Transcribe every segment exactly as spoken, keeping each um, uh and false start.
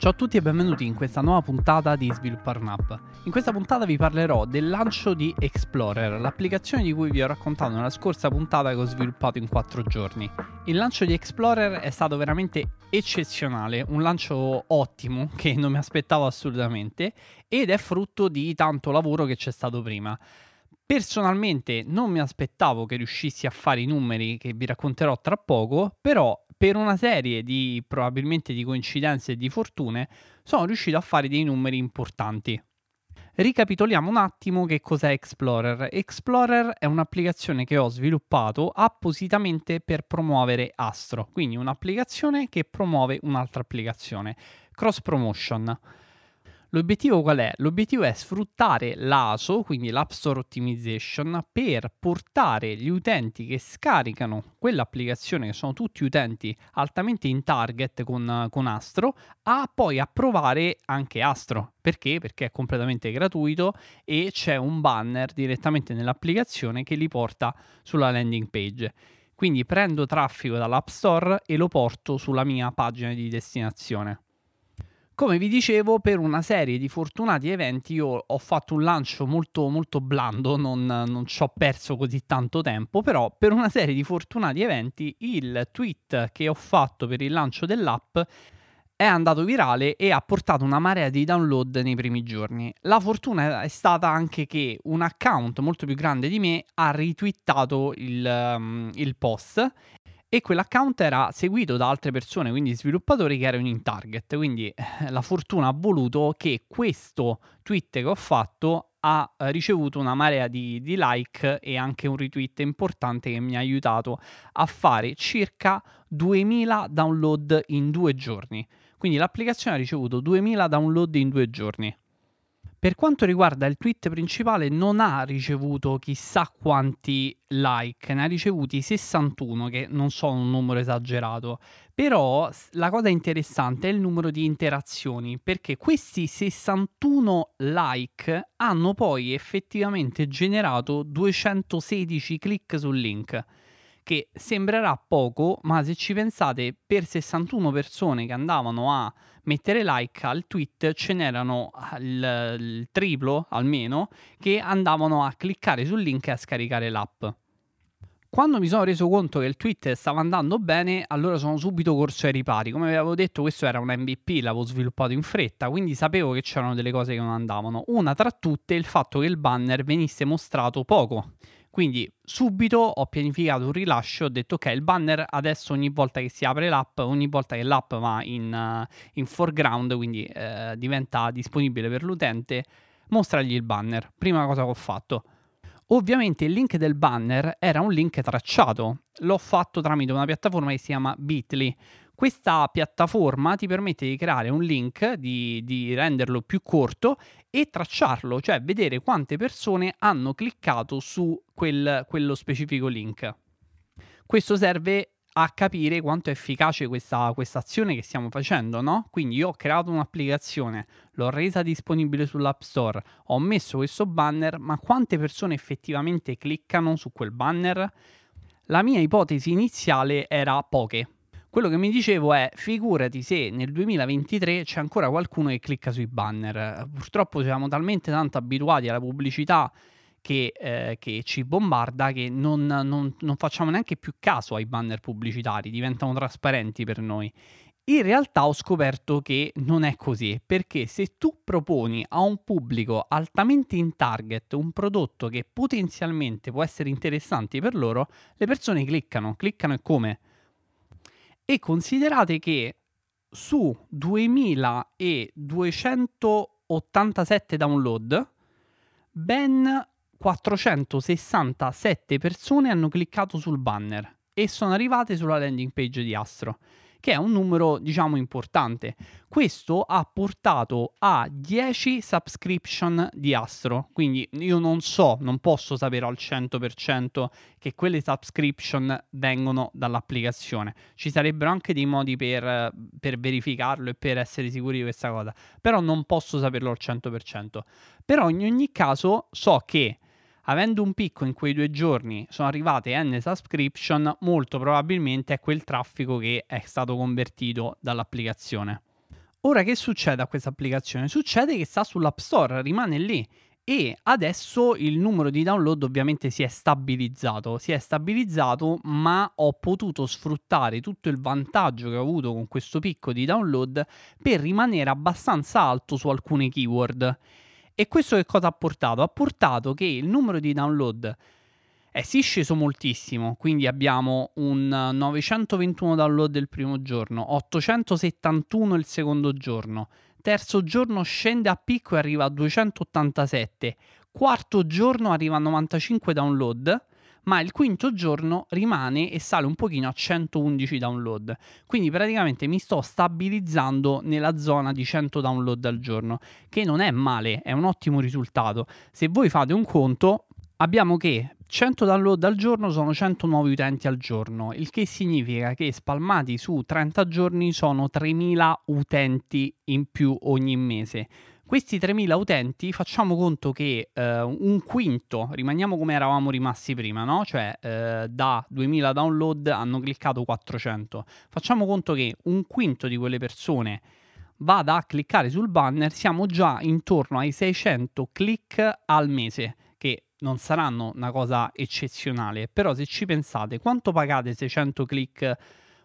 Ciao a tutti e benvenuti in questa nuova puntata di SvilparNab. In questa puntata vi parlerò del lancio di Explorer, l'applicazione di cui vi ho raccontato nella scorsa puntata che ho sviluppato in quattro giorni. Il lancio di Explorer è stato veramente eccezionale, un lancio ottimo che non mi aspettavo assolutamente ed è frutto di tanto lavoro che c'è stato prima. Personalmente non mi aspettavo che riuscissi a fare i numeri che vi racconterò tra poco, però per una serie di probabilmente di coincidenze e di fortune sono riuscito a fare dei numeri importanti. Ricapitoliamo un attimo che cos'è Explorer. Explorer è un'applicazione che ho sviluppato appositamente per promuovere Astro, quindi un'applicazione che promuove un'altra applicazione, cross promotion. L'obiettivo qual è? L'obiettivo è sfruttare l'A S O, quindi l'App Store Optimization, per portare gli utenti che scaricano quell'applicazione, che sono tutti utenti altamente in target con, con Astro, a poi a provare anche Astro. Perché? Perché è completamente gratuito e c'è un banner direttamente nell'applicazione che li porta sulla landing page. Quindi prendo traffico dall'App Store e lo porto sulla mia pagina di destinazione. Come vi dicevo, per una serie di fortunati eventi io ho fatto un lancio molto molto blando, non, non ci ho perso così tanto tempo, però per una serie di fortunati eventi il tweet che ho fatto per il lancio dell'app è andato virale e ha portato una marea di download nei primi giorni. La fortuna è stata anche che un account molto più grande di me ha retweetato il, um, il post e quell'account era seguito da altre persone, quindi sviluppatori che erano in target, quindi la fortuna ha voluto che questo tweet che ho fatto ha ricevuto una marea di, di like e anche un retweet importante che mi ha aiutato a fare circa duemila download in due giorni, quindi l'applicazione ha ricevuto duemila download in due giorni. Per quanto riguarda il tweet principale non ha ricevuto chissà quanti like, ne ha ricevuti sessantuno, che non sono un numero esagerato, però la cosa interessante è il numero di interazioni, perché questi sessantuno like hanno poi effettivamente generato duecentosedici click sul link, che sembrerà poco, ma se ci pensate, per sessantuno persone che andavano a mettere like al tweet ce n'erano il, il triplo almeno che andavano a cliccare sul link e a scaricare l'app. Quando mi sono reso conto che il tweet stava andando bene, allora sono subito corso ai ripari. Come vi avevo detto, questo era un M V P, l'avevo sviluppato in fretta, quindi sapevo che c'erano delle cose che non andavano. Una tra tutte è il fatto che il banner venisse mostrato poco. Quindi subito ho pianificato un rilascio, ho detto ok, il banner adesso ogni volta che si apre l'app, ogni volta che l'app va in, in foreground, quindi eh, diventa disponibile per l'utente, mostragli il banner. Prima cosa che ho fatto. Ovviamente il link del banner era un link tracciato, l'ho fatto tramite una piattaforma che si chiama Bitly. Questa piattaforma ti permette di creare un link, di, di renderlo più corto e tracciarlo, cioè vedere quante persone hanno cliccato su quel, quello specifico link. Questo serve a capire quanto è efficace questa azione che stiamo facendo, no? Quindi io ho creato un'applicazione, l'ho resa disponibile sull'App Store, ho messo questo banner, ma quante persone effettivamente cliccano su quel banner? La mia ipotesi iniziale era poche. Quello che mi dicevo è, figurati se nel duemilaventitré c'è ancora qualcuno che clicca sui banner. Purtroppo siamo talmente tanto abituati alla pubblicità che, eh, che ci bombarda che non, non, non facciamo neanche più caso ai banner pubblicitari, diventano trasparenti per noi. In realtà ho scoperto che non è così, perché se tu proponi a un pubblico altamente in target un prodotto che potenzialmente può essere interessante per loro, le persone cliccano, cliccano e come? E considerate che su duemiladuecentottantasette download, ben quattrocentosessantasette persone hanno cliccato sul banner e sono arrivate sulla landing page di Astro, che è un numero, diciamo, importante. Questo ha portato a dieci subscription di Astro, quindi io non so, non posso sapere al cento per cento che quelle subscription vengono dall'applicazione. Ci sarebbero anche dei modi per, per verificarlo e per essere sicuri di questa cosa, però non posso saperlo al cento per cento. Però in ogni caso so che avendo un picco in quei due giorni sono arrivate N subscription, molto probabilmente è quel traffico che è stato convertito dall'applicazione. Ora che succede a questa applicazione? Succede che sta sull'App Store, rimane lì, e adesso il numero di download ovviamente si è stabilizzato, si è stabilizzato, ma ho potuto sfruttare tutto il vantaggio che ho avuto con questo picco di download per rimanere abbastanza alto su alcune keyword. E questo che cosa ha portato? Ha portato che il numero di download è sì sceso moltissimo, quindi abbiamo un novecentoventuno download il primo giorno, ottocentosettantuno il secondo giorno, terzo giorno scende a picco e arriva a duecentottantasette, quarto giorno arriva a novantacinque download, ma il quinto giorno rimane e sale un pochino a centoundici download. Quindi praticamente mi sto stabilizzando nella zona di cento download al giorno, che non è male, è un ottimo risultato. Se voi fate un conto, abbiamo che cento download al giorno sono cento nuovi utenti al giorno, il che significa che spalmati su trenta giorni sono tremila utenti in più ogni mese. Questi tremila utenti, facciamo conto che eh, un quinto, rimaniamo come eravamo rimasti prima, no? Cioè eh, da duemila download hanno cliccato quattrocento. Facciamo conto che un quinto di quelle persone vada a cliccare sul banner, siamo già intorno ai seicento click al mese, che non saranno una cosa eccezionale, però se ci pensate, quanto pagate seicento click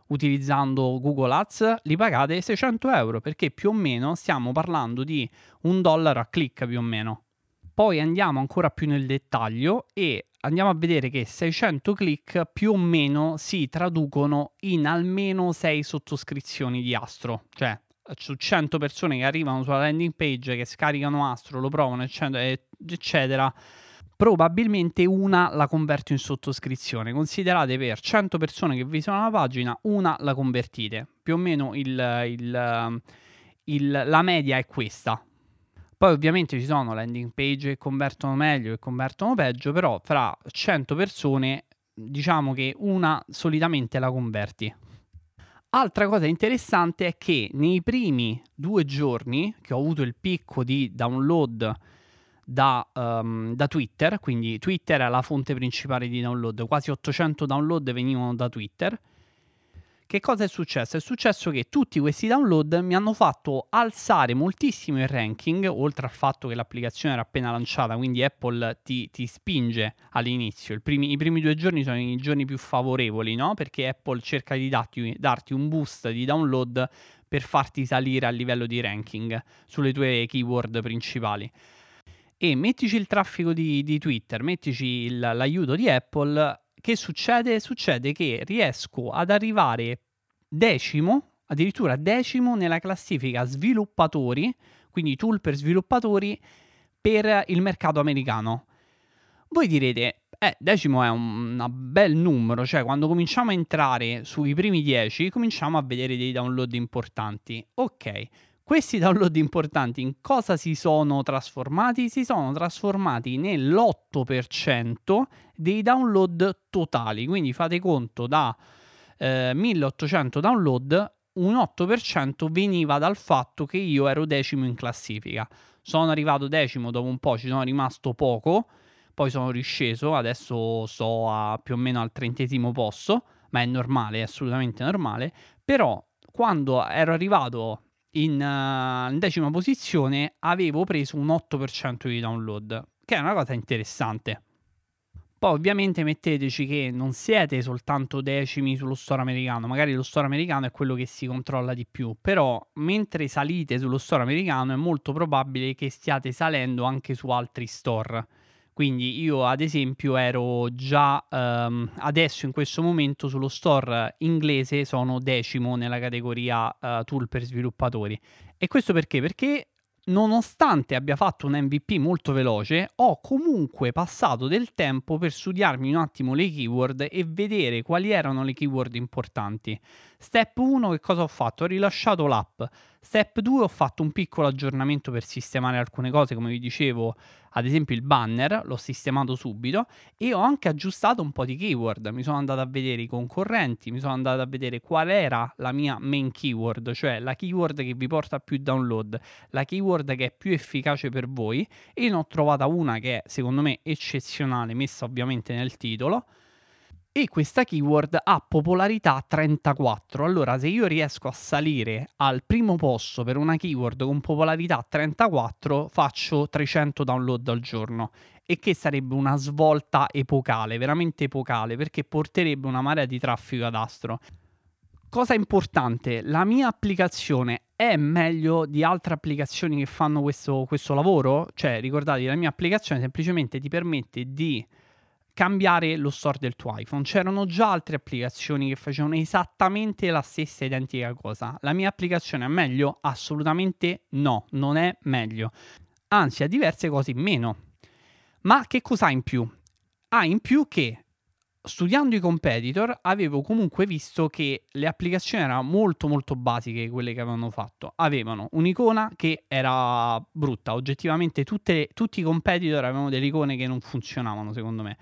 utilizzando Google Ads? Li pagate seicento euro, perché più o meno stiamo parlando di un dollaro a click più o meno. Poi andiamo ancora più nel dettaglio e andiamo a vedere che seicento click più o meno si traducono in almeno sei sottoscrizioni di Astro, cioè su cento persone che arrivano sulla landing page, che scaricano Astro, lo provano eccetera, probabilmente una la converto in sottoscrizione. Considerate, per cento persone che visitano la pagina, una la convertite, più o meno il, il, il, la media è questa. Poi ovviamente ci sono landing page che convertono meglio e convertono peggio, però fra cento persone diciamo che una solitamente la converti. Altra cosa interessante è che nei primi due giorni che ho avuto il picco di download da, um, da Twitter, quindi Twitter è la fonte principale di download, quasi ottocento download venivano da Twitter, che cosa è successo? È successo che tutti questi download mi hanno fatto alzare moltissimo il ranking, oltre al fatto che l'applicazione era appena lanciata, quindi Apple ti, ti spinge all'inizio. Il primi, I primi due giorni sono i giorni più favorevoli, no? Perché Apple cerca di darti, darti un boost di download per farti salire a livello di ranking sulle tue keyword principali. E mettici il traffico di, di Twitter, mettici il, l'aiuto di Apple. Che succede? Succede che riesco ad arrivare decimo, addirittura decimo nella classifica sviluppatori, quindi tool per sviluppatori, per il mercato americano. Voi direte, eh, decimo è un, un bel numero, cioè quando cominciamo a entrare sui primi dieci cominciamo a vedere dei download importanti. Ok, questi download importanti in cosa si sono trasformati? Si sono trasformati nell'otto per cento dei download totali, quindi fate conto, da eh, milleottocento download, un otto per cento veniva dal fatto che io ero decimo in classifica. Sono arrivato decimo, dopo un po' ci sono rimasto poco, poi sono risceso, adesso sto a, più o meno al trentesimo posto, ma è normale, è assolutamente normale. Però quando ero arrivato in uh, decima posizione avevo preso un otto per cento di download, che è una cosa interessante. Poi ovviamente metteteci che non siete soltanto decimi sullo store americano, magari lo store americano è quello che si controlla di più, però mentre salite sullo store americano è molto probabile che stiate salendo anche su altri store. Quindi io ad esempio ero già um, adesso in questo momento sullo store inglese sono decimo nella categoria uh, tool per sviluppatori. E questo perché? Perché nonostante abbia fatto un M V P molto veloce, ho comunque passato del tempo per studiarmi un attimo le keyword e vedere quali erano le keyword importanti. Step uno, che cosa ho fatto? Ho rilasciato l'app. Step due, ho fatto un piccolo aggiornamento per sistemare alcune cose, come vi dicevo, ad esempio il banner, l'ho sistemato subito, e ho anche aggiustato un po' di keyword. Mi sono andato a vedere i concorrenti, mi sono andato a vedere qual era la mia main keyword, cioè la keyword che vi porta più download, la keyword che è più efficace per voi, e ne ho trovata una che è secondo me eccezionale, messa ovviamente nel titolo. e questa keyword ha popolarità trentaquattro. Allora, se io riesco a salire al primo posto per una keyword con popolarità trentaquattro, faccio trecento download al giorno, e che sarebbe una svolta epocale, veramente epocale, perché porterebbe una marea di traffico ad Astro. Cosa importante, la mia applicazione è meglio di altre applicazioni che fanno questo, questo lavoro? Cioè, ricordatevi, la mia applicazione semplicemente ti permette di cambiare lo store del tuo iPhone. C'erano già altre applicazioni che facevano esattamente la stessa identica cosa. La mia applicazione è meglio? Assolutamente no, non è meglio. Anzi, ha diverse cose in meno. Ma che cosa ha in più? Ha in più che, studiando i competitor, avevo comunque visto che le applicazioni erano molto molto basiche, quelle che avevano fatto. Avevano un'icona che era brutta, oggettivamente tutte, tutti i competitor avevano delle icone che non funzionavano, secondo me.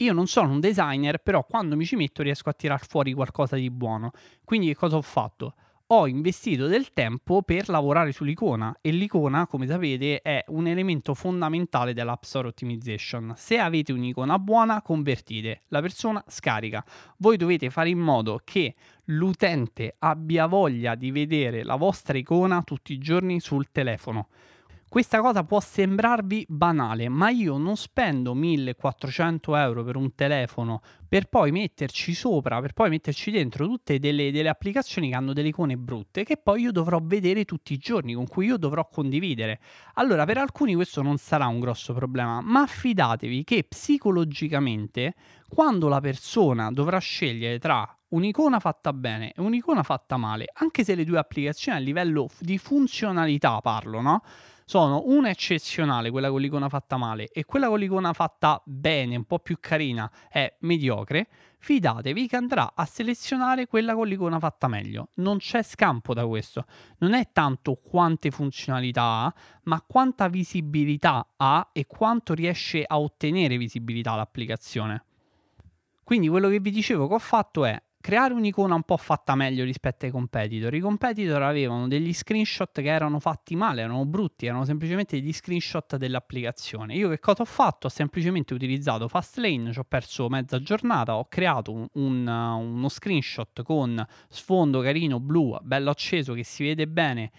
Io non sono un designer, però quando mi ci metto riesco a tirar fuori qualcosa di buono. Quindi che cosa ho fatto? Ho investito del tempo per lavorare sull'icona, e l'icona, come sapete, è un elemento fondamentale dell'App Store Optimization. Se avete un'icona buona, convertite, la persona scarica. Voi dovete fare in modo che l'utente abbia voglia di vedere la vostra icona tutti i giorni sul telefono. Questa cosa può sembrarvi banale, ma io non spendo millequattrocento euro per un telefono per poi metterci sopra, per poi metterci dentro tutte delle, delle applicazioni che hanno delle icone brutte che poi io dovrò vedere tutti i giorni, con cui io dovrò condividere. Allora, per alcuni questo non sarà un grosso problema, ma fidatevi che psicologicamente, quando la persona dovrà scegliere tra un'icona fatta bene e un'icona fatta male, anche se le due applicazioni a livello di funzionalità parlo, no? Sono una eccezionale, quella con l'icona fatta male, e quella con l'icona fatta bene, un po' più carina, è mediocre, fidatevi che andrà a selezionare quella con l'icona fatta meglio. Non c'è scampo da questo. Non è tanto quante funzionalità ha, ma quanta visibilità ha e quanto riesce a ottenere visibilità l'applicazione. Quindi quello che vi dicevo che ho fatto è creare un'icona un po' fatta meglio rispetto ai competitor. I competitor avevano degli screenshot che erano fatti male, erano brutti, erano semplicemente degli screenshot dell'applicazione. Io che cosa ho fatto? Ho semplicemente utilizzato Fastlane, ci ho perso mezza giornata, ho creato un, un, uno screenshot con sfondo carino blu, bello acceso, che si vede bene,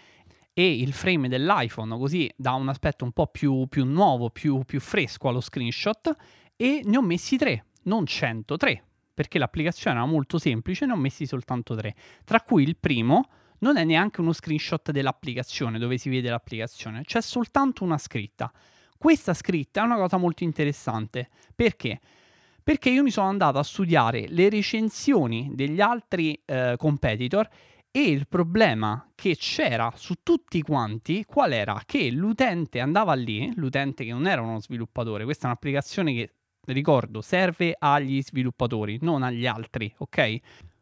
e il frame dell'iPhone, così dà un aspetto un po' più, più nuovo, più, più fresco allo screenshot, e ne ho messi tre, non centotré. Perché l'applicazione era molto semplice, ne ho messi soltanto tre, tra cui il primo non è neanche uno screenshot dell'applicazione dove si vede l'applicazione, c'è soltanto una scritta. Questa scritta è una cosa molto interessante, perché? Perché io mi sono andato a studiare le recensioni degli altri eh, competitor, e il problema che c'era su tutti quanti qual era? Che l'utente andava lì, l'utente che non era uno sviluppatore, questa è un'applicazione che, ricordo, serve agli sviluppatori, non agli altri, ok?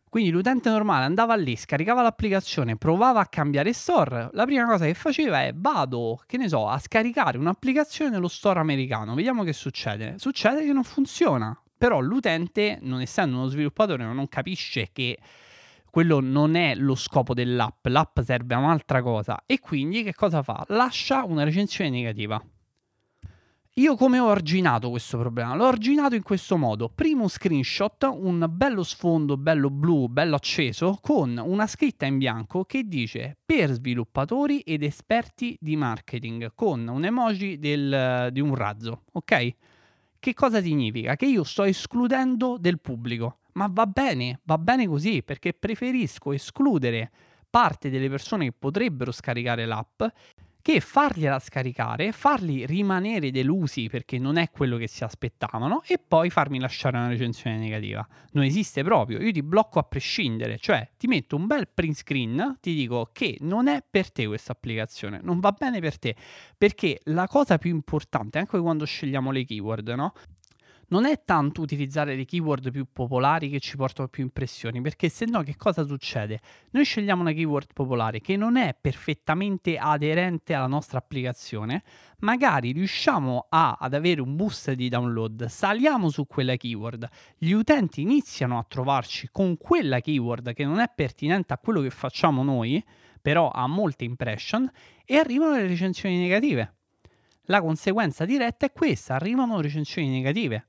Quindi l'utente normale andava lì, scaricava l'applicazione, provava a cambiare store, la prima cosa che faceva è vado, che ne so, a scaricare un'applicazione nello store americano, vediamo che succede. Succede che non funziona, però l'utente, non essendo uno sviluppatore, non capisce che quello non è lo scopo dell'app, l'app serve a un'altra cosa, e quindi che cosa fa? Lascia una recensione negativa. Io come ho arginato questo problema? L'ho arginato in questo modo. Primo screenshot, un bello sfondo, bello blu, bello acceso, con una scritta in bianco che dice per sviluppatori ed esperti di marketing, con un emoji del, di un razzo, ok? Che cosa significa? Che io sto escludendo del pubblico. Ma va bene, va bene così, perché preferisco escludere parte delle persone che potrebbero scaricare l'app che fargliela scaricare, farli rimanere delusi perché non è quello che si aspettavano, e poi farmi lasciare una recensione negativa. Non esiste proprio, io ti blocco a prescindere, cioè ti metto un bel print screen, ti dico che non è per te questa applicazione, non va bene per te, perché la cosa più importante, anche quando scegliamo le keyword, no? Non è tanto utilizzare le keyword più popolari che ci portano più impressioni, perché se no che cosa succede? Noi scegliamo una keyword popolare che non è perfettamente aderente alla nostra applicazione, magari riusciamo a, ad avere un boost di download, saliamo su quella keyword, gli utenti iniziano a trovarci con quella keyword che non è pertinente a quello che facciamo noi, però ha molte impression, e arrivano le recensioni negative. La conseguenza diretta è questa, arrivano recensioni negative.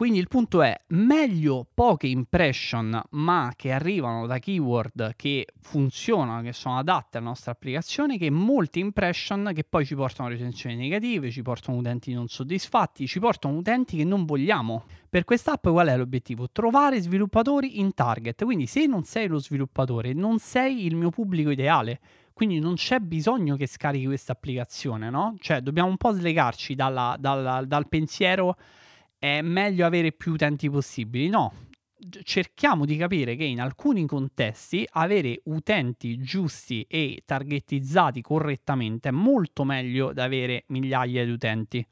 Quindi il punto è: meglio poche impression ma che arrivano da keyword che funzionano, che sono adatte alla nostra applicazione, che molte impression che poi ci portano a recensioni negative, ci portano utenti non soddisfatti, ci portano utenti che non vogliamo. Per quest'app qual è l'obiettivo? Trovare sviluppatori in target. Quindi se non sei lo sviluppatore, non sei il mio pubblico ideale. Quindi non c'è bisogno che scarichi questa applicazione, no? Cioè dobbiamo un po' slegarci dalla, dalla, dal pensiero è meglio avere più utenti possibili. No, cerchiamo di capire che in alcuni contesti avere utenti giusti e targetizzati correttamente è molto meglio da avere migliaia di utenti.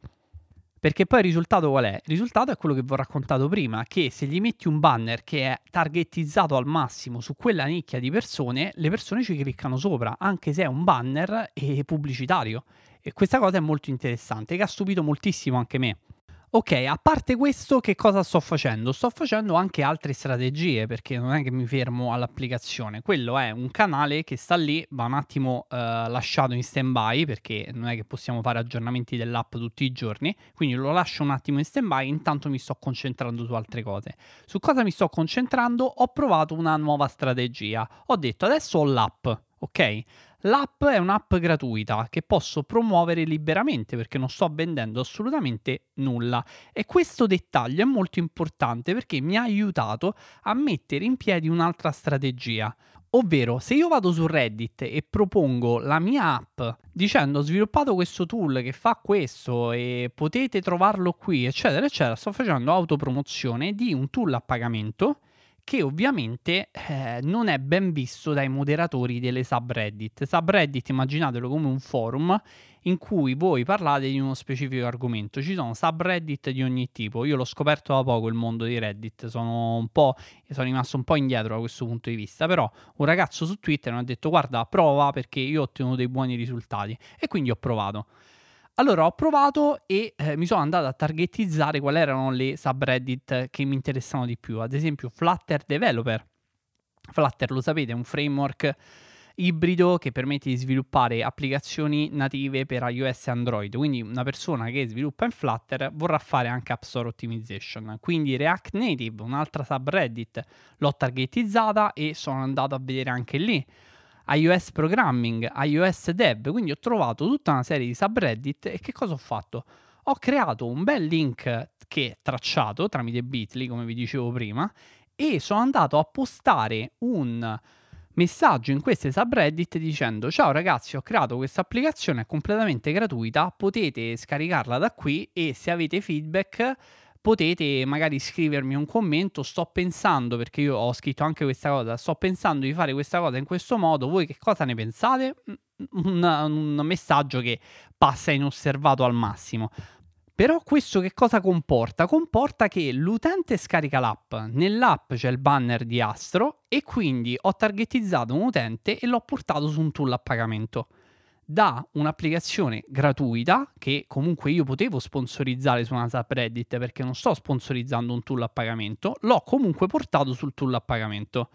Perché poi il risultato qual è? Il risultato è quello che vi ho raccontato prima, che se gli metti un banner che è targetizzato al massimo su quella nicchia di persone, le persone ci cliccano sopra, anche se è un banner e pubblicitario. E questa cosa è molto interessante, che ha stupito moltissimo anche me. Ok, a parte questo, che cosa sto facendo? Sto facendo anche altre strategie, perché non è che mi fermo all'applicazione. Quello è un canale che sta lì, va un attimo eh, lasciato in stand-by, perché non è che possiamo fare aggiornamenti dell'app tutti i giorni, quindi lo lascio un attimo in stand-by, intanto mi sto concentrando su altre cose. Su cosa mi sto concentrando? Ho provato una nuova strategia. Ho detto, adesso ho l'app, ok? L'app è un'app gratuita che posso promuovere liberamente perché non sto vendendo assolutamente nulla, e questo dettaglio è molto importante perché mi ha aiutato a mettere in piedi un'altra strategia, ovvero se io vado su Reddit e propongo la mia app dicendo ho sviluppato questo tool che fa questo e potete trovarlo qui eccetera eccetera, sto facendo autopromozione di un tool a pagamento che ovviamente eh, non è ben visto dai moderatori delle subreddit. Subreddit immaginatelo come un forum in cui voi parlate di uno specifico argomento. Ci sono subreddit di ogni tipo. Io l'ho scoperto da poco il mondo di Reddit, sono un po', sono rimasto un po' indietro da questo punto di vista, però un ragazzo su Twitter mi ha detto guarda prova perché io ho ottenuto dei buoni risultati, e quindi ho provato. Allora ho provato e eh, mi sono andato a targetizzare quali erano le subreddit che mi interessavano di più. Ad esempio Flutter Developer. Flutter, lo sapete, è un framework ibrido che permette di sviluppare applicazioni native per iOS e Android. Quindi una persona che sviluppa in Flutter vorrà fare anche App Store Optimization. Quindi React Native, un'altra subreddit, l'ho targetizzata e sono andato a vedere anche lì. iOS Programming, iOS Dev, quindi ho trovato tutta una serie di subreddit e che cosa ho fatto? Ho creato un bel link che è tracciato tramite Bitly, come vi dicevo prima, e sono andato a postare un messaggio in queste subreddit dicendo ciao ragazzi, ho creato questa applicazione, è completamente gratuita, potete scaricarla da qui e se avete feedback potete magari scrivermi un commento, sto pensando, perché io ho scritto anche questa cosa, sto pensando di fare questa cosa in questo modo, voi che cosa ne pensate? Un, un messaggio che passa inosservato al massimo. Però questo che cosa comporta? Comporta che l'utente scarica l'app, nell'app c'è il banner di Astro e quindi ho targetizzato un utente e l'ho portato su un tool a pagamento. Da un'applicazione gratuita che comunque io potevo sponsorizzare su una subreddit perché non sto sponsorizzando un tool a pagamento, l'ho comunque portato sul tool a pagamento.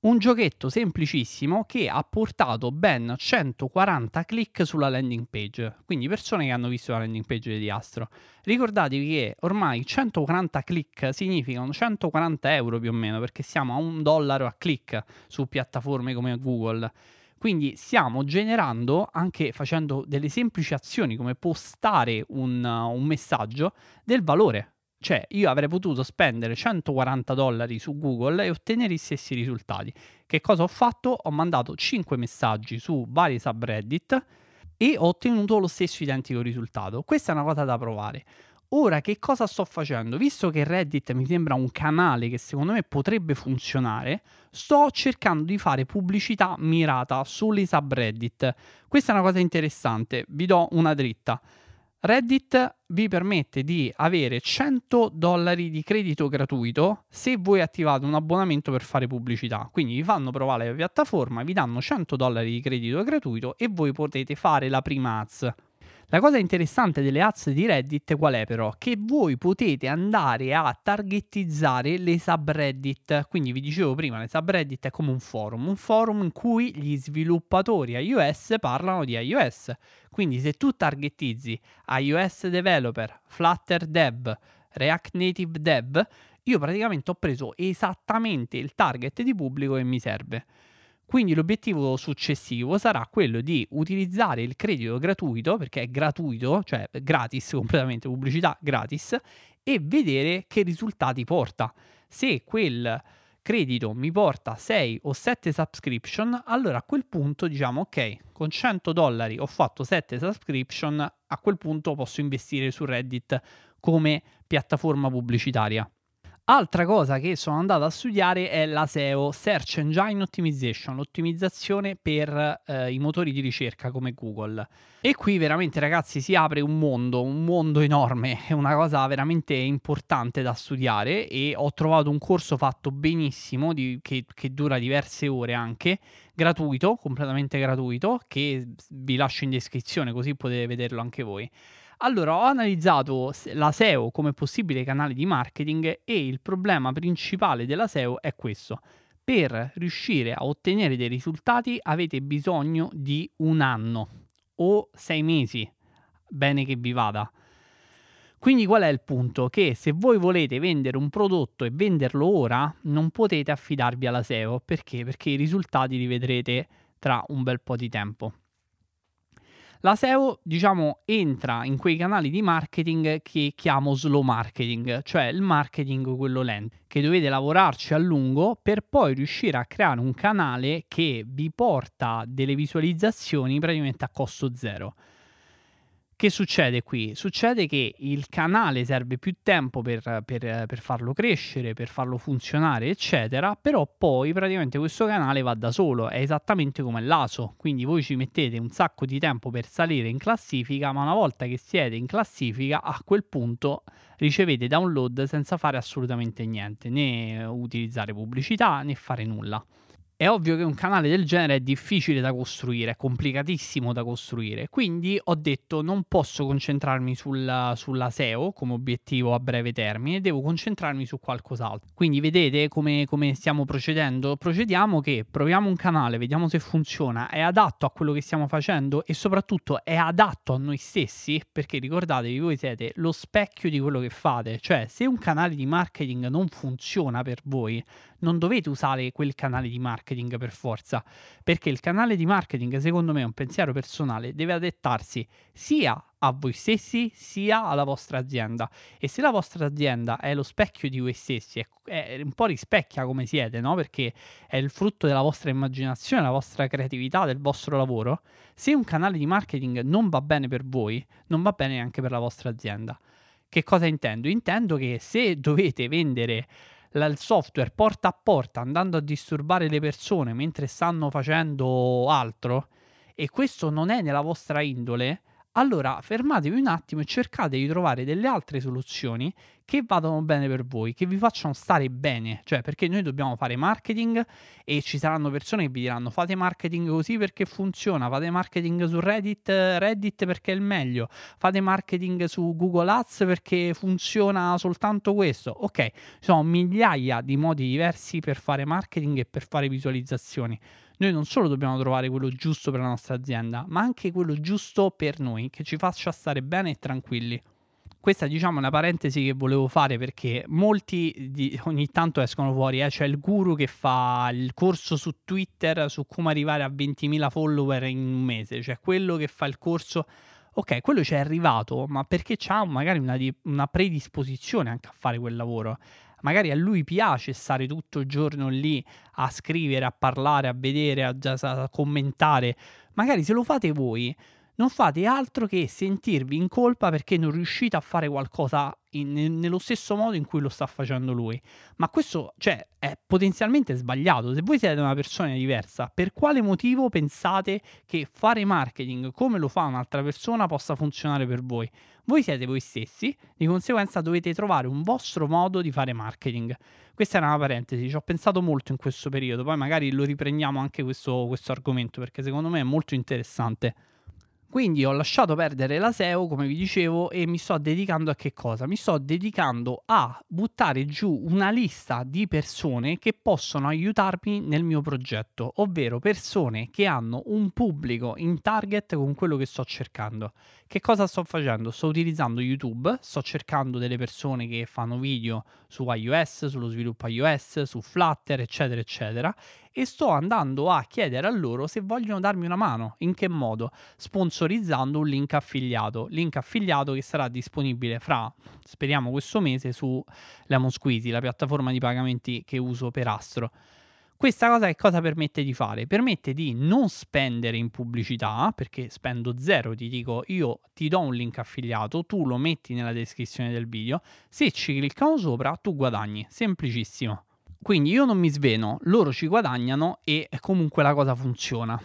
Un giochetto semplicissimo che ha portato ben centoquaranta click sulla landing page, quindi persone che hanno visto la landing page di Astro. Ricordatevi che ormai centoquaranta click significano centoquaranta euro più o meno, perché siamo a un dollaro a click su piattaforme come Google. Quindi stiamo generando, anche facendo delle semplici azioni come postare un, un messaggio, del valore. Cioè io avrei potuto spendere centoquaranta dollari su Google e ottenere gli stessi risultati. Che cosa ho fatto? Ho mandato cinque messaggi su vari subreddit e ho ottenuto lo stesso identico risultato. Questa è una cosa da provare. Ora che cosa sto facendo? Visto che Reddit mi sembra un canale che secondo me potrebbe funzionare, sto cercando di fare pubblicità mirata sulle subreddit. Questa è una cosa interessante, vi do una dritta. Reddit vi permette di avere cento dollari di credito gratuito se voi attivate un abbonamento per fare pubblicità. Quindi vi fanno provare la piattaforma, vi danno cento dollari di credito gratuito e voi potete fare la prima ads. La cosa interessante delle ads di Reddit qual è però? Che voi potete andare a targetizzare le subreddit. Quindi vi dicevo prima, le subreddit è come un forum, un forum in cui gli sviluppatori iOS parlano di iOS. Quindi se tu targetizzi iOS Developer, Flutter Dev, React Native Dev, io praticamente ho preso esattamente il target di pubblico che mi serve. Quindi l'obiettivo successivo sarà quello di utilizzare il credito gratuito, perché è gratuito, cioè gratis completamente, pubblicità gratis, e vedere che risultati porta. Se quel credito mi porta sei o sette subscription, allora a quel punto diciamo ok, con cento dollari ho fatto sette subscription, a quel punto posso investire su Reddit come piattaforma pubblicitaria. Altra cosa che sono andato a studiare è la S E O, Search Engine Optimization, l'ottimizzazione per eh, i motori di ricerca come Google. E qui veramente ragazzi si apre un mondo, un mondo enorme, è una cosa veramente importante da studiare e ho trovato un corso fatto benissimo di, che, che dura diverse ore anche, gratuito, completamente gratuito, che vi lascio in descrizione così potete vederlo anche voi. Allora, ho analizzato la S E O come possibile canale di marketing e il problema principale della S E O è questo. Per riuscire a ottenere dei risultati avete bisogno di un anno o sei mesi, bene che vi vada. Quindi qual è il punto? Che se voi volete vendere un prodotto e venderlo ora, non potete affidarvi alla S E O. Perché? Perché i risultati li vedrete tra un bel po' di tempo. La S E O, diciamo, entra in quei canali di marketing che chiamo slow marketing, cioè il marketing quello lento, che dovete lavorarci a lungo per poi riuscire a creare un canale che vi porta delle visualizzazioni praticamente a costo zero. Che succede qui? Succede che il canale serve più tempo per, per, per farlo crescere, per farlo funzionare, eccetera, però poi praticamente questo canale va da solo, è esattamente come l'A S O, quindi voi ci mettete un sacco di tempo per salire in classifica, ma una volta che siete in classifica, a quel punto ricevete download senza fare assolutamente niente, né utilizzare pubblicità, né fare nulla. È ovvio che un canale del genere è difficile da costruire, è complicatissimo da costruire, quindi ho detto non posso concentrarmi sulla, sulla S E O come obiettivo a breve termine, devo concentrarmi su qualcos'altro. Quindi vedete come, come stiamo procedendo? Procediamo che proviamo un canale, vediamo se funziona, è adatto a quello che stiamo facendo e soprattutto è adatto a noi stessi, perché ricordatevi voi siete lo specchio di quello che fate, cioè se un canale di marketing non funziona per voi, non dovete usare quel canale di marketing per forza, perché il canale di marketing, secondo me, è un pensiero personale, deve adattarsi sia a voi stessi sia alla vostra azienda. E se la vostra azienda è lo specchio di voi stessi, è, è un po' rispecchia come siete, no? Perché è il frutto della vostra immaginazione, della vostra creatività, del vostro lavoro. Se un canale di marketing non va bene per voi, non va bene neanche per la vostra azienda. Che cosa intendo? Intendo che se dovete vendere il software porta a porta andando a disturbare le persone mentre stanno facendo altro e questo non è nella vostra indole, allora fermatevi un attimo e cercate di trovare delle altre soluzioni che vadano bene per voi, che vi facciano stare bene, cioè perché noi dobbiamo fare marketing e ci saranno persone che vi diranno fate marketing così perché funziona, fate marketing su Reddit, Reddit perché è il meglio, fate marketing su Google Ads perché funziona soltanto questo. Ok, ci sono migliaia di modi diversi per fare marketing e per fare visualizzazioni. Noi non solo dobbiamo trovare quello giusto per la nostra azienda, ma anche quello giusto per noi, che ci faccia stare bene e tranquilli. Questa diciamo è una parentesi che volevo fare perché molti di, ogni tanto escono fuori, eh? C'è cioè il guru che fa il corso su Twitter su come arrivare a ventimila follower in un mese, cioè quello che fa il corso. Ok, quello ci è arrivato, ma perché c'ha magari una, una predisposizione anche a fare quel lavoro. Magari a lui piace stare tutto il giorno lì a scrivere, a parlare, a vedere, a, a commentare. Magari se lo fate voi non fate altro che sentirvi in colpa perché non riuscite a fare qualcosa in, nello stesso modo in cui lo sta facendo lui. Ma questo, cioè, è potenzialmente sbagliato. Se voi siete una persona diversa, per quale motivo pensate che fare marketing come lo fa un'altra persona possa funzionare per voi? Voi siete voi stessi, di conseguenza dovete trovare un vostro modo di fare marketing. Questa era una parentesi, ci ho pensato molto in questo periodo, poi magari lo riprendiamo anche questo, questo argomento perché secondo me è molto interessante. Quindi ho lasciato perdere la S E O, come vi dicevo, e mi sto dedicando a che cosa? Mi sto dedicando a buttare giù una lista di persone che possono aiutarmi nel mio progetto, ovvero persone che hanno un pubblico in target con quello che sto cercando. Che cosa sto facendo? Sto utilizzando YouTube, sto cercando delle persone che fanno video su iOS, sullo sviluppo iOS, su Flutter, eccetera, eccetera, e sto andando a chiedere a loro se vogliono darmi una mano. In che modo? Sponsorizzando un link affiliato, link affiliato che sarà disponibile fra, speriamo, questo mese su Lemon Squeezy, la piattaforma di pagamenti che uso per Astro. Questa cosa che cosa permette di fare? Permette di non spendere in pubblicità, perché spendo zero, ti dico io ti do un link affiliato, tu lo metti nella descrizione del video, se ci cliccano sopra tu guadagni, semplicissimo. Quindi io non mi sveno, loro ci guadagnano e comunque la cosa funziona.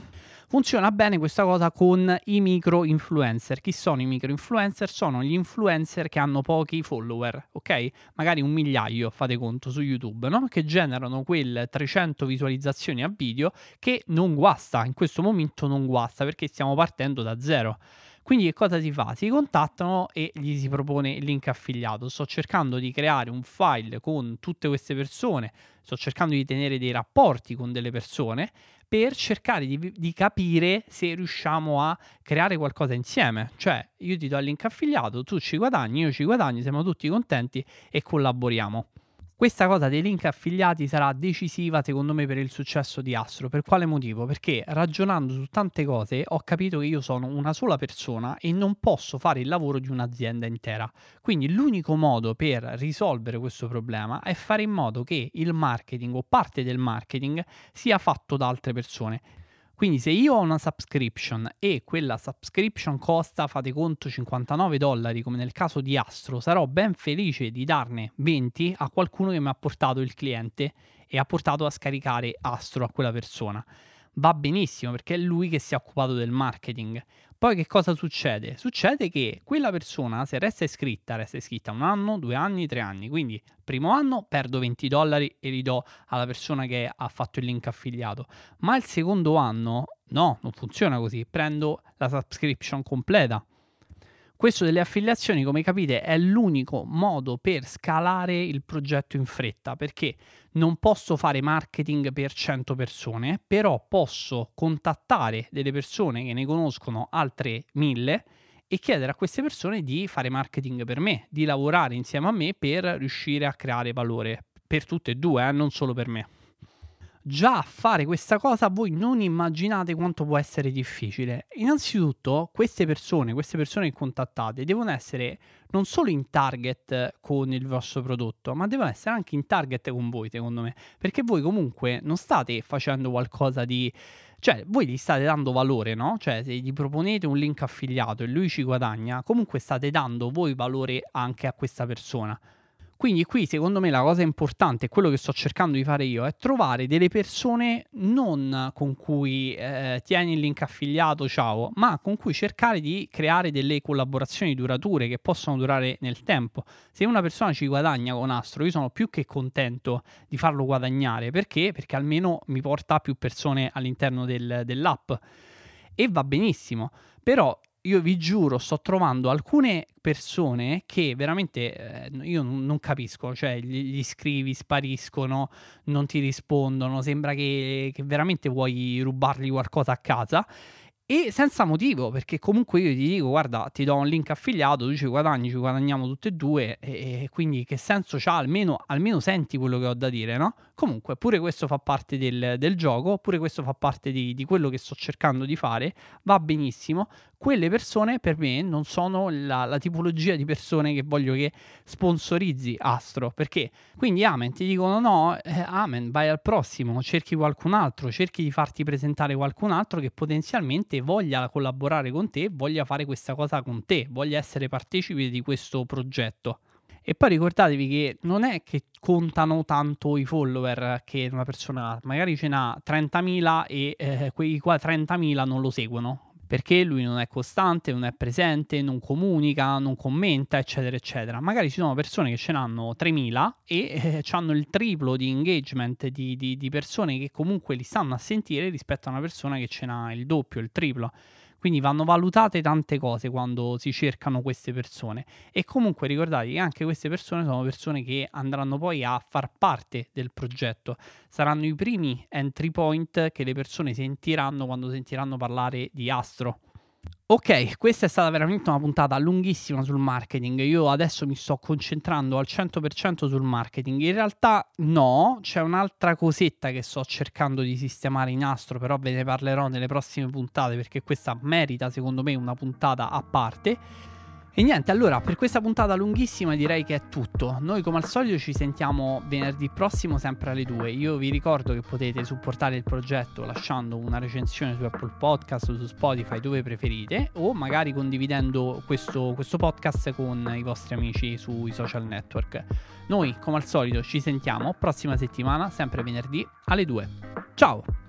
Funziona bene questa cosa con i micro influencer. Chi sono i micro influencer? Sono gli influencer che hanno pochi follower, ok? Magari un migliaio, fate conto, su YouTube, no? Che generano quel trecento visualizzazioni a video che non guasta, in questo momento non guasta perché stiamo partendo da zero. Quindi che cosa si fa? Si contattano e gli si propone il link affiliato. Sto cercando di creare un file con tutte queste persone, sto cercando di tenere dei rapporti con delle persone per cercare di, di capire se riusciamo a creare qualcosa insieme. Cioè io ti do il link affiliato, tu ci guadagni, io ci guadagno, siamo tutti contenti e collaboriamo. Questa cosa dei link affiliati sarà decisiva secondo me per il successo di Astro. Per quale motivo? Perché ragionando su tante cose ho capito che io sono una sola persona e non posso fare il lavoro di un'azienda intera. Quindi l'unico modo per risolvere questo problema è fare in modo che il marketing o parte del marketing sia fatto da altre persone. Quindi se io ho una subscription e quella subscription costa, fate conto, cinquantanove dollari come nel caso di Astro, sarò ben felice di darne venti a qualcuno che mi ha portato il cliente e ha portato a scaricare Astro a quella persona. Va benissimo perché è lui che si è occupato del marketing. Poi che cosa succede? Succede che quella persona, se resta iscritta, resta iscritta un anno, due anni, tre anni. Quindi primo anno perdo venti dollari e li do alla persona che ha fatto il link affiliato. Ma il secondo anno no, non funziona così. Prendo la subscription completa. Questo delle affiliazioni, come capite, è l'unico modo per scalare il progetto in fretta, perché non posso fare marketing per cento persone, però posso contattare delle persone che ne conoscono altre mille e chiedere a queste persone di fare marketing per me, di lavorare insieme a me per riuscire a creare valore per tutte e due, eh, non solo per me. Già a fare questa cosa voi non immaginate quanto può essere difficile. Innanzitutto queste persone, queste persone che contattate devono essere non solo in target con il vostro prodotto, ma devono essere anche in target con voi, secondo me, perché voi comunque non state facendo qualcosa di... Cioè, voi gli state dando valore, no? Cioè, se gli proponete un link affiliato e lui ci guadagna, comunque state dando voi valore anche a questa persona. Quindi qui secondo me la cosa importante, quello che sto cercando di fare io, è trovare delle persone non con cui eh, tieni il link affiliato, ciao, ma con cui cercare di creare delle collaborazioni durature che possono durare nel tempo. Se una persona ci guadagna con Astro, io sono più che contento di farlo guadagnare. Perché? Perché almeno mi porta più persone all'interno del, dell'app e va benissimo, però... Io vi giuro, sto trovando alcune persone che veramente eh, io non capisco, cioè gli scrivi, spariscono, non ti rispondono, sembra che, che veramente vuoi rubargli qualcosa a casa e senza motivo, perché comunque io ti dico guarda, ti do un link affiliato, tu ci guadagni, ci guadagniamo tutte e due e, e quindi che senso c'ha, almeno, almeno senti quello che ho da dire, no? Comunque pure questo fa parte del, del gioco, pure questo fa parte di, di quello che sto cercando di fare, va benissimo. Quelle persone per me non sono la, la tipologia di persone che voglio che sponsorizzi Astro, perché quindi amen, ti dicono no, eh, amen, vai al prossimo, cerchi qualcun altro, cerchi di farti presentare qualcun altro che potenzialmente voglia collaborare con te, voglia fare questa cosa con te, voglia essere partecipe di questo progetto. E poi ricordatevi che non è che contano tanto i follower che una persona ha, magari ce n'ha trentamila e eh, quei qua trentamila non lo seguono, perché lui non è costante, non è presente, non comunica, non commenta, eccetera, eccetera. Magari ci sono persone che ce n'hanno tremila e eh, hanno il triplo di engagement di, di, di persone che comunque li stanno a sentire rispetto a una persona che ce n'ha il doppio, il triplo. Quindi vanno valutate tante cose quando si cercano queste persone. E comunque ricordate che anche queste persone sono persone che andranno poi a far parte del progetto. Saranno i primi entry point che le persone sentiranno quando sentiranno parlare di Astro. Ok, questa è stata veramente una puntata lunghissima sul marketing. Io adesso mi sto concentrando al cento per cento sul marketing. In realtà no, c'è un'altra cosetta che sto cercando di sistemare in Astro, però ve ne parlerò nelle prossime puntate, perché questa merita secondo me una puntata a parte. E niente, allora, per questa puntata lunghissima direi che è tutto. Noi come al solito ci sentiamo venerdì prossimo sempre alle due. Io vi ricordo che potete supportare il progetto lasciando una recensione su Apple Podcast o su Spotify, dove preferite, o magari condividendo questo, questo podcast con i vostri amici sui social network. Noi come al solito ci sentiamo prossima settimana, sempre venerdì alle due. Ciao!